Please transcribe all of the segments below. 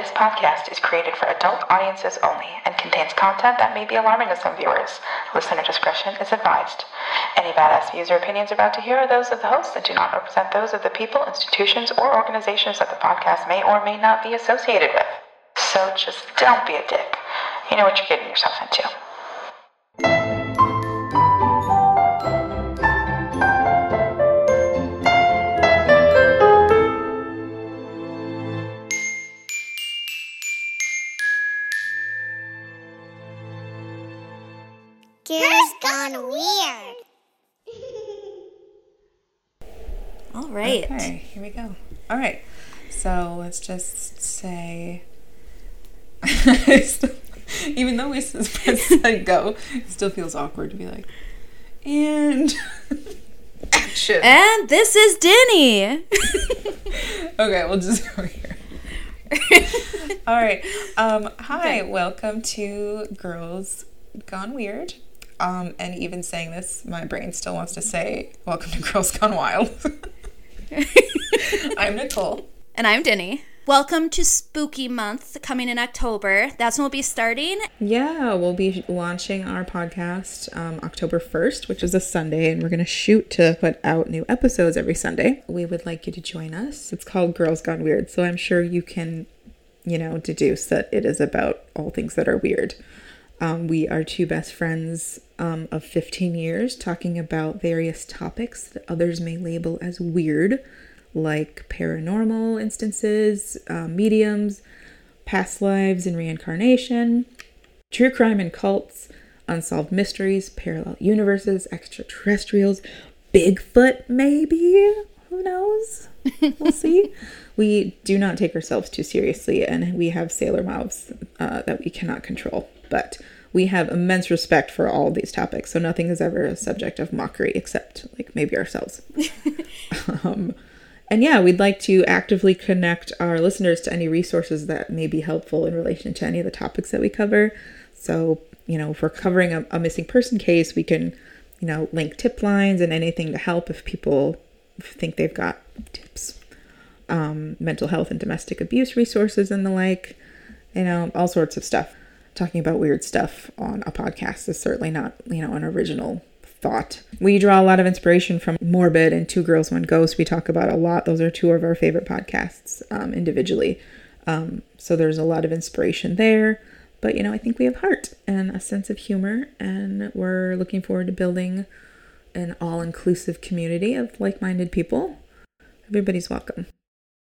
This podcast is created for adult audiences only and contains content that may be alarming to some viewers. Listener discretion is advised. Any badass views or opinions about to hear are those of the hosts and do not represent those of the people, institutions, or organizations that the podcast may or may not be associated with. So just don't be a dick. You know what you're getting yourself into. Girls Gone Weird. All right. Okay, here we go. All right. So let's just say, even though we said go, it still feels awkward to be like, and action. And this is Dini. Okay, we'll just go here. All right. Hi, okay. Welcome to Girls Gone Weird. And even saying this, my brain still wants to say, welcome to Girls Gone Wild. I'm Nichole. And I'm Dini. Welcome to Spooky Month, coming in October. That's when we'll be starting. Yeah, we'll be launching our podcast October 1st, which is a Sunday, and we're going to shoot to put out new episodes every Sunday. We would like you to join us. It's called Girls Gone Weird, so I'm sure you can, you know, deduce that it is about all things that are weird. We are two best friends of 15 years talking about various topics that others may label as weird, like paranormal instances, mediums, past lives and reincarnation, true crime and cults, unsolved mysteries, parallel universes, extraterrestrials, Bigfoot maybe? Who knows? We'll see. We do not take ourselves too seriously, and we have sailor mouths that we cannot control. But we have immense respect for all these topics, so nothing is ever a subject of mockery except, like, maybe ourselves. And yeah, we'd like to actively connect our listeners to any resources that may be helpful in relation to any of the topics that we cover. So, you know, if we're covering a missing person case, we can, you know, link tip lines and anything to help if people think they've got tips. Mental health and domestic abuse resources and the like, you know, all sorts of stuff. Talking about weird stuff on a podcast is certainly not, you know, an original thought. We draw a lot of inspiration from Morbid and Two Girls, One Ghost. We talk about a lot. Those are two of our favorite podcasts individually. So there's a lot of inspiration there. But, you know, I think we have heart and a sense of humor. And we're looking forward to building an all-inclusive community of like-minded people. Everybody's welcome.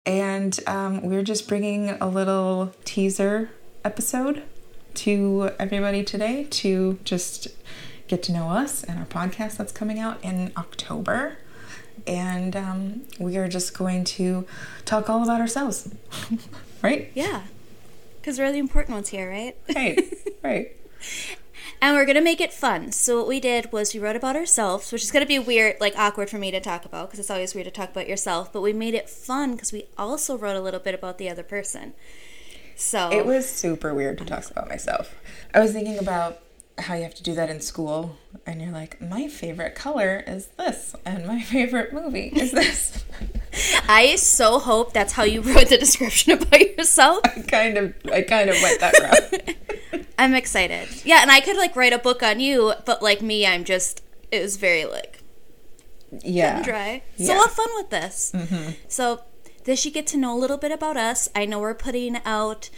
And we're just bringing a little teaser episode to everybody today to just get to know us and our podcast that's coming out in October. And we are just going to talk all about ourselves. Right? Yeah. Because we're the important ones here, right? Right. And we're going to make it fun. So what we did was we wrote about ourselves, which is going to be weird, like awkward for me to talk about because it's always weird to talk about yourself. But we made it fun because we also wrote a little bit about the other person. So it was super weird to talk about myself. I was thinking about how you have to do that in school, and you're like, my favorite color is this, and my favorite movie is this. I so hope that's how you wrote the description about yourself. I kind of went that route. I'm excited. Yeah, and I could, like, write a book on you, but, like, me, it was very, like, cut and dry. Yeah. So have fun with this. Mm-hmm. So this you get to know a little bit about us. I know we're putting out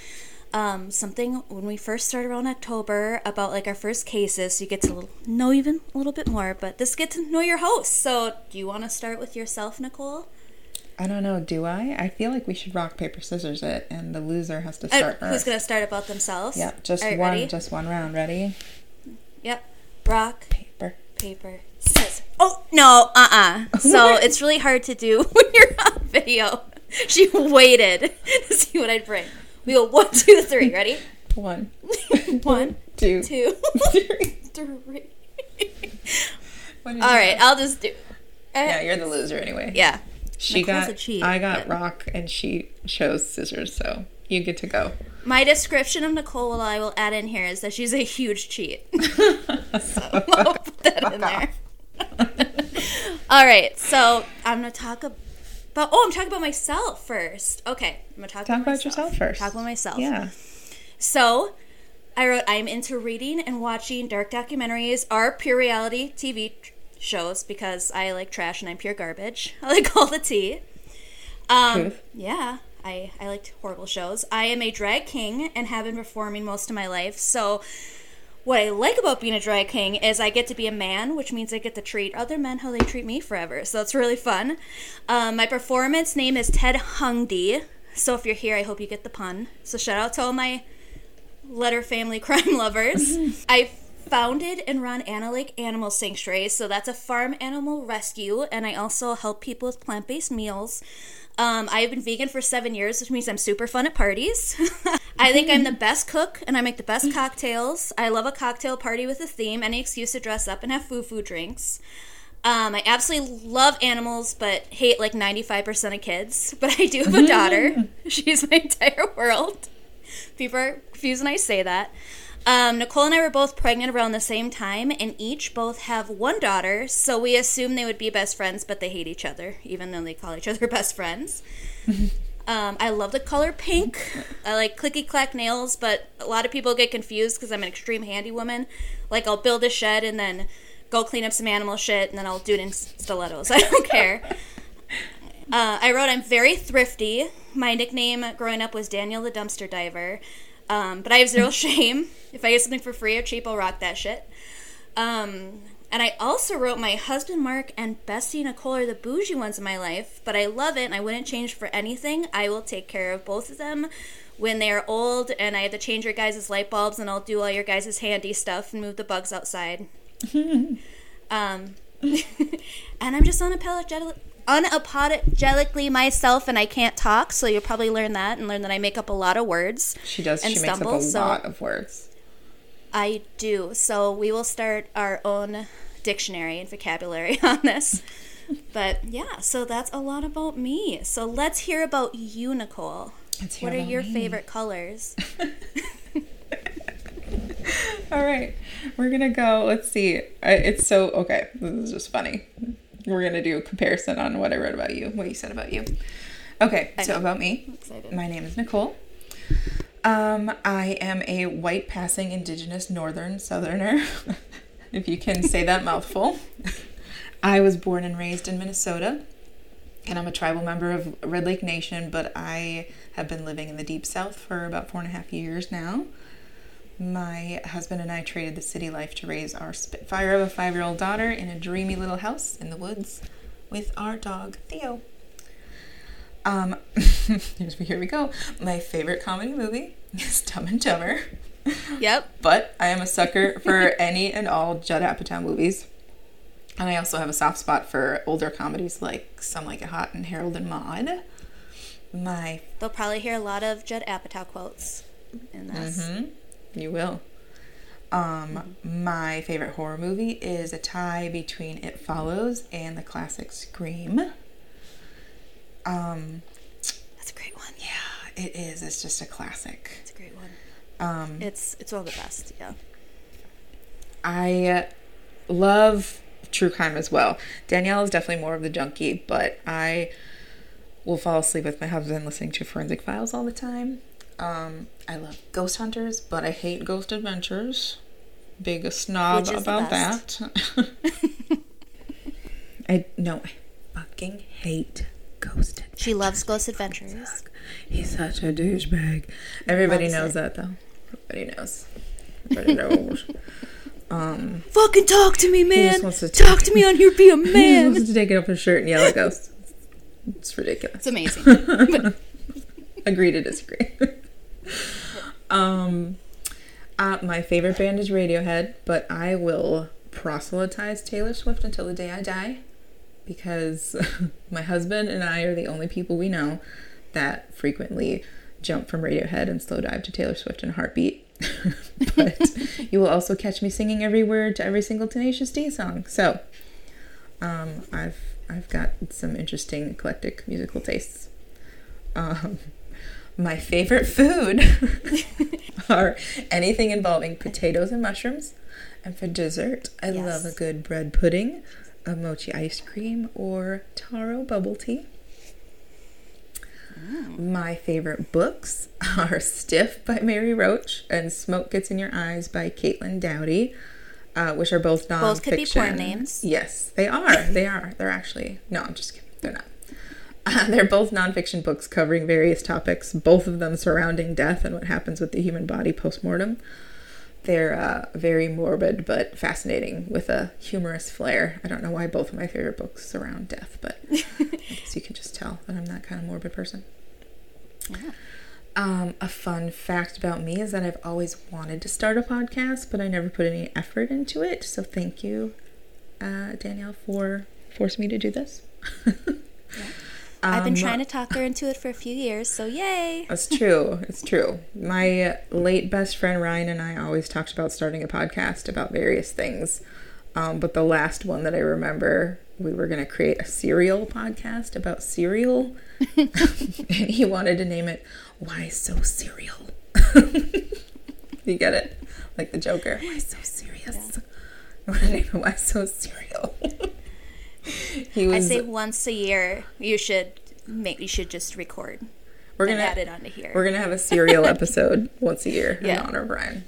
something when we first started around October about, like, our first cases. So you get to know even a little bit more, but this gets to know your host. So do you want to start with yourself, Nichole? I don't know. Do I? I feel like we should rock, paper, scissors it, and the loser has to start first. Who's going to start about themselves? Yeah, just one round. Ready? Yep. Rock. Paper. Scissors. Oh, no. So it's really hard to do when you're on video. She waited to see what I'd bring. We go 1, 2, 3. Ready? One. One. Two. Three. All right. I'll just do. Yeah, you're the loser anyway. Yeah. She got. I got rock, and she chose scissors. So you get to go. My description of Nichole, I will add in here, is that she's a huge cheat. So I'll put that in there. All right. So I'm gonna talk about But, I'm talking about myself first. Okay, I'm going to talk about myself. Talk about yourself first. Talk about myself. Yeah. So, I wrote, I'm into reading and watching dark documentaries or pure reality TV shows because I like trash and I'm pure garbage. I like all the tea. Truth. Yeah. I liked horrible shows. I am a drag king and have been performing most of my life. So what I like about being a drag king is I get to be a man, which means I get to treat other men how they treat me forever. So it's really fun. My performance name is Ted Hungdy. So if you're here, I hope you get the pun. So shout out to all my letter family crime lovers. Mm-hmm. I founded and run Anna Lake Animal Sanctuary. So that's a farm animal rescue. And I also help people with plant-based meals. I've been vegan for 7 years, which means I'm super fun at parties. I think I'm the best cook, and I make the best cocktails. I love a cocktail party with a theme, any excuse to dress up and have foo-foo drinks. I absolutely love animals, but hate like 95% of kids. But I do have a daughter. She's my entire world. People are confused when I say that. Nichole and I were both pregnant around the same time, and each both have one daughter, so we assume they would be best friends, but they hate each other, even though they call each other best friends. I love the color pink. I like clicky-clack nails, but a lot of people get confused because I'm an extreme handy woman. Like, I'll build a shed and then go clean up some animal shit, and then I'll do it in stilettos. I don't care. I wrote, I'm very thrifty. My nickname growing up was Daniel the Dumpster Diver. But I have zero shame. If I get something for free or cheap, I'll rock that shit. And I also wrote, my husband Mark and bestie Nichole are the bougie ones in my life, but I love it and I wouldn't change for anything. I will take care of both of them when they are old and I have to change your guys' light bulbs and I'll do all your guys' handy stuff and move the bugs outside. And I'm just unapologetically myself, and I can't talk, so you'll probably learn that I make up a lot of words. She does. And she stumble, makes up a lot of words. I do. So we will start our own dictionary and vocabulary on this. But yeah, so that's a lot about me. So let's hear about you, Nichole. What are your favorite colors? All right. We're going to go. Let's see. Okay. This is just funny. We're going to do a comparison on what I wrote about you, what you said about you. Okay, so about me. I'm excited. My name is Nichole. I am a white-passing indigenous northern southerner, if you can say that mouthful. I was born and raised in Minnesota, and I'm a tribal member of Red Lake Nation, but I have been living in the Deep South for about 4.5 years now. My husband and I traded the city life to raise our spitfire of a 5-year-old daughter in a dreamy little house in the woods with our dog, Theo. Here we go. My favorite comedy movie is Dumb and Dumber. Yep. But I am a sucker for any and all Judd Apatow movies. And I also have a soft spot for older comedies like Some Like It Hot and Harold and Maude. They'll probably hear a lot of Judd Apatow quotes in this. Mm-hmm. You will. My favorite horror movie is a tie between It Follows and the classic Scream. That's a great one. Yeah, it is. It's just a classic. It's a great one. It's all the best, yeah. I love true crime as well. Danielle is definitely more of the junkie, but I will fall asleep with my husband listening to Forensic Files all the time. I love Ghost Hunters, but I hate Ghost Adventures. Big snob about that. I fucking hate Ghost Adventures. She loves Ghost Adventures. He's such a douchebag. Everybody knows that, though. Everybody knows. Fucking talk to me, man. He just wants to talk to me on here, be a man. He just wants to take it off his shirt and yell at ghosts. It's ridiculous. It's amazing. Agree to disagree. My favorite band is Radiohead, but I will proselytize Taylor Swift until the day I die because my husband and I are the only people we know that frequently jump from Radiohead and Slow Dive to Taylor Swift in a heartbeat. But you will also catch me singing every word to every single Tenacious D song. So I've got some interesting eclectic musical tastes. My favorite food are anything involving potatoes and mushrooms. And for dessert, I love a good bread pudding, a mochi ice cream, or taro bubble tea. My favorite books are Stiff by Mary Roach and Smoke Gets in Your Eyes by Caitlin Doughty, which are both nonfiction. Both could be porn names. Yes, they are. They're actually... No, I'm just kidding. They're not. They're both nonfiction books covering various topics, both of them surrounding death and what happens with the human body postmortem. They're very morbid but fascinating with a humorous flair. I don't know why both of my favorite books surround death, but I guess you can just tell that I'm that kind of morbid person. Yeah. A fun fact about me is that I've always wanted to start a podcast, but I never put any effort into it. So thank you, Danielle, for forcing me to do this. Yeah. I've been trying to talk her into it for a few years, so yay! That's true. It's true. My late best friend Ryan and I always talked about starting a podcast about various things, but the last one that I remember, we were going to create a cereal podcast about cereal, and he wanted to name it Why So Cereal. You get it? Like the Joker. Why So Serious? I want to name it Why So Cereal. I say once a year you should just record. We're gonna add it onto here. We're gonna have a cereal episode once a year in honor of Ryan.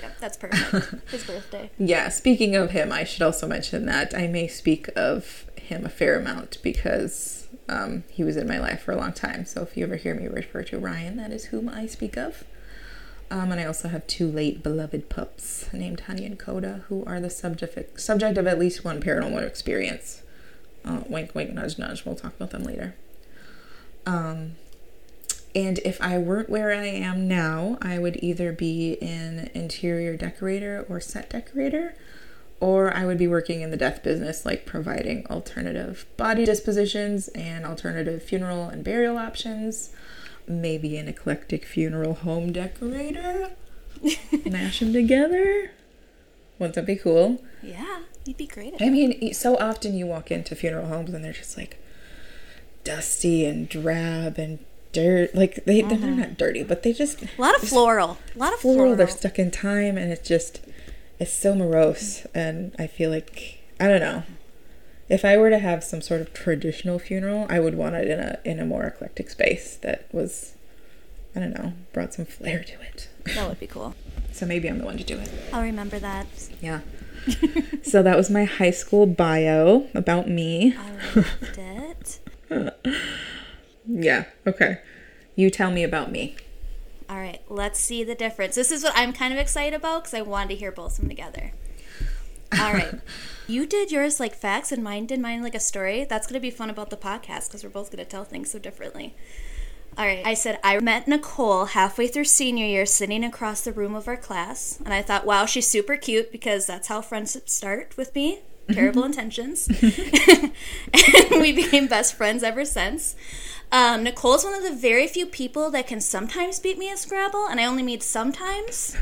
Yep, that's perfect. His birthday. Yeah. Speaking of him, I should also mention that I may speak of him a fair amount because he was in my life for a long time. So if you ever hear me refer to Ryan, that is whom I speak of. And I also have two late beloved pups named Honey and Coda, who are the subject of at least one paranormal experience. Wink, wink, nudge, nudge. We'll talk about them later. And if I weren't where I am now, I would either be an interior decorator or set decorator, or I would be working in the death business, like providing alternative body dispositions and alternative funeral and burial options. Maybe an eclectic funeral home decorator. Mash them together. Wouldn't that be cool? Yeah, you'd be great at that. I mean, so often you walk into funeral homes and they're just like dusty and drab and dirt. Like they're not dirty, but they just a lot of floral. They're stuck in time, and it's so morose. And I feel like I don't know. If I were to have some sort of traditional funeral, I would want it in a more eclectic space that was, I don't know, brought some flair to it. That would be cool. So maybe I'm the one to do it. I'll remember that. Yeah. So that was my high school bio about me. I loved it. Yeah. Okay. You tell me about me. All right. Let's see the difference. This is what I'm kind of excited about because I wanted to hear both of them together. All right. You did yours like facts and mine did mine like a story. That's going to be fun about the podcast because we're both going to tell things so differently. All right. I said, I met Nichole halfway through senior year sitting across the room of our class. And I thought, wow, she's super cute because that's how friendships start with me. Terrible intentions. And we became best friends ever since. Nichole's one of the very few people that can sometimes beat me at Scrabble. And I only meet sometimes.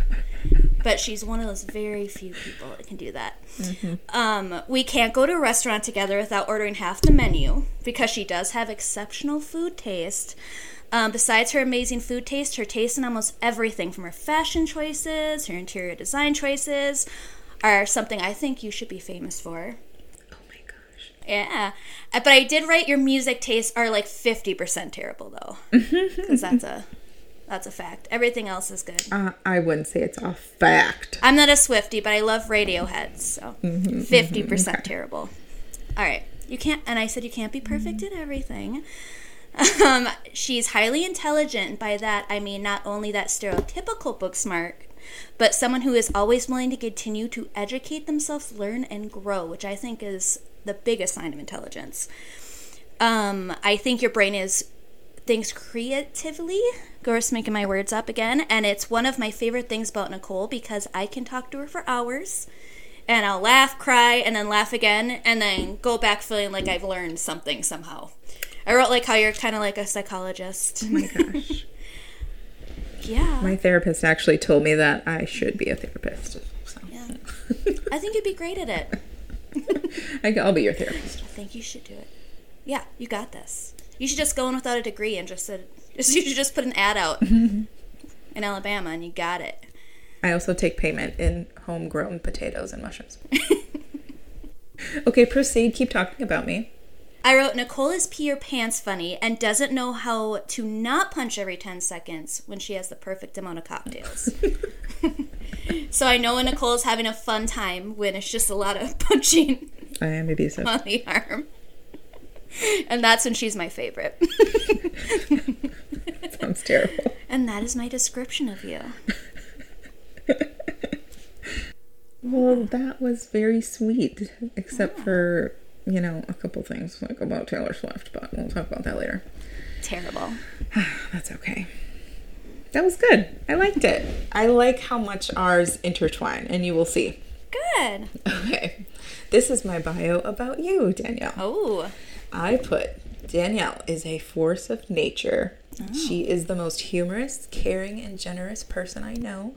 But she's one of those very few people that can do that. Mm-hmm. We can't go to a restaurant together without ordering half the menu because she does have exceptional food taste. Besides her amazing food taste, her taste in almost everything from her fashion choices, her interior design choices, are something I think you should be famous for. Oh my gosh. Yeah. But I did write your music tastes are like 50% terrible though. Because that's a fact. Everything else is good. I wouldn't say it's a fact. I'm not a Swiftie, but I love Radiohead, so 50% terrible. All right. You can't, and I said you can't be perfect at everything. She's highly intelligent. By that, I mean not only that stereotypical book smart, but someone who is always willing to continue to educate themselves, learn, and grow, which I think is the biggest sign of intelligence. I think your brain thinks creatively. Gorse making my words up again. And it's one of my favorite things about Nichole because I can talk to her for hours and I'll laugh, cry, and then laugh again and then go back feeling like I've learned something somehow. I wrote like how you're kind of like a psychologist. Oh my gosh. Yeah. My therapist actually told me that I should be a therapist. So. Yeah. I think you'd be great at it. I'll be your therapist. I think you should do it. Yeah, you got this. You should just go in without a degree and you should just put an ad out in Alabama and you got it. I also take payment in homegrown potatoes and mushrooms. Okay, proceed. Keep talking about me. I wrote, Nichole is pee your pants funny and doesn't know how to not punch every 10 seconds when she has the perfect amount of cocktails. So I know when Nichole's having a fun time when it's just a lot of punching on the arm. And that's when she's my favorite. Sounds terrible. And that is my description of you. Well, that was very sweet, except for, you know, a couple things like about Taylor Swift, but we'll talk about that later. Terrible. That's okay. That was good. I liked it. I like how much ours intertwine, and you will see. Good. Okay. This is my bio about you, Danielle. Oh. I put, Danielle is a force of nature. Oh. She is the most humorous, caring, and generous person I know.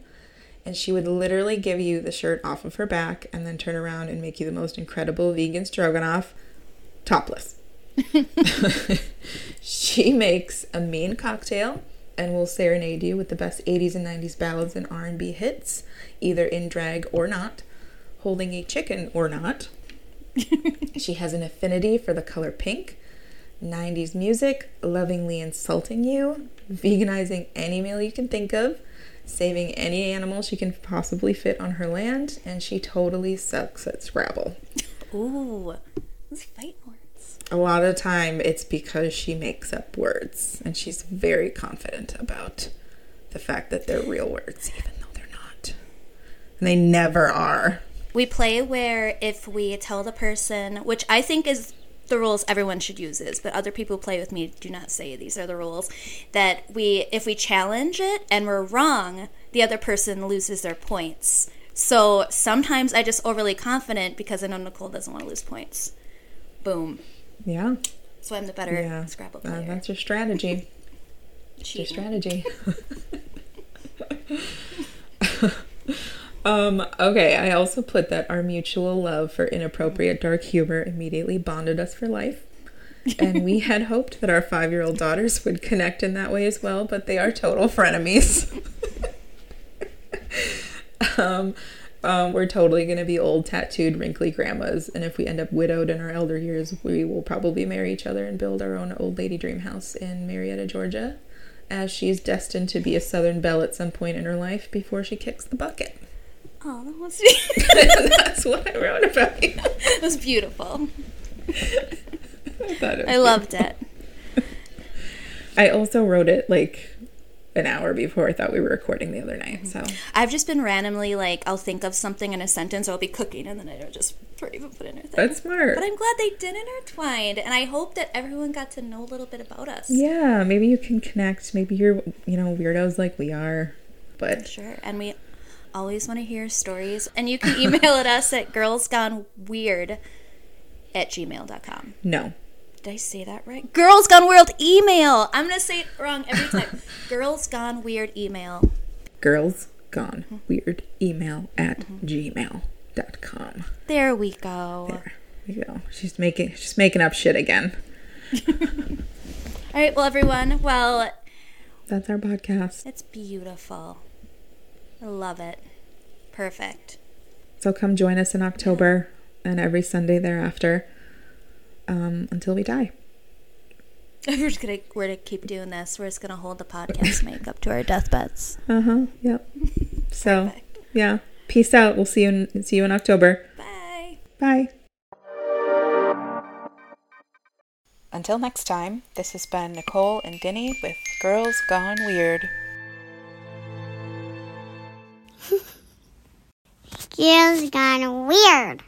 And she would literally give you the shirt off of her back and then turn around and make you the most incredible vegan stroganoff, topless. She makes a mean cocktail and will serenade you with the best 80s and 90s ballads and R&B hits, either in drag or not, holding a chicken or not. She has an affinity for the color pink, 90s music, lovingly insulting you, veganizing any meal you can think of, saving any animal she can possibly fit on her land, and she totally sucks at Scrabble. Ooh, those fight words. A lot of the time, it's because she makes up words, and she's very confident about the fact that they're real words, even though they're not. And they never are. We play where if we tell the person, which I think is the rules everyone should use is, but other people who play with me do not say these are the rules, that if we challenge it and we're wrong, the other person loses their points. So sometimes I just overly confident because I know Nichole doesn't want to lose points. Boom. Yeah. So I'm the better Scrabble player. That's your strategy. It's your strategy. Okay, I also put that our mutual love for inappropriate dark humor immediately bonded us for life. And we had hoped that our 5-year-old daughters would connect in that way as well, but they are total frenemies. We're totally going to be old, tattooed, wrinkly grandmas. And if we end up widowed in our elder years, we will probably marry each other and build our own old lady dream house in Marietta, Georgia, as she's destined to be a Southern belle at some point in her life before she kicks the bucket. Oh, that was That's what I wrote about you. It was beautiful. I loved it. I also wrote it like an hour before I thought we were recording the other night. So I've just been randomly like, I'll think of something in a sentence or I'll be cooking and then I don't just even put in her thing. That's smart. But I'm glad they did intertwine, and I hope that everyone got to know a little bit about us. Yeah, maybe you can connect. Maybe you're, you know, weirdos like we are. But sure, and we always want to hear stories, and you can email at us at girlsgoneweird@gmail.com. No. Did I say that right? Girls Gone Weird email. I'm going to say it wrong every time. Girls Gone Weird email. Girls Gone Weird email at gmail.com. There we go. There we go. She's making up shit again. All right, well, everyone, that's our podcast. It's beautiful. I love it. Perfect. So come join us in October and every Sunday thereafter until we die. We're going to keep doing this. We're just going to hold the podcast makeup to our deathbeds. Uh-huh. Yep. So, perfect. Yeah. Peace out. We'll see you in October. Bye. Bye. Until next time, this has been Nichole and Dini with Girls Gone Weird. Girls Gone Weird.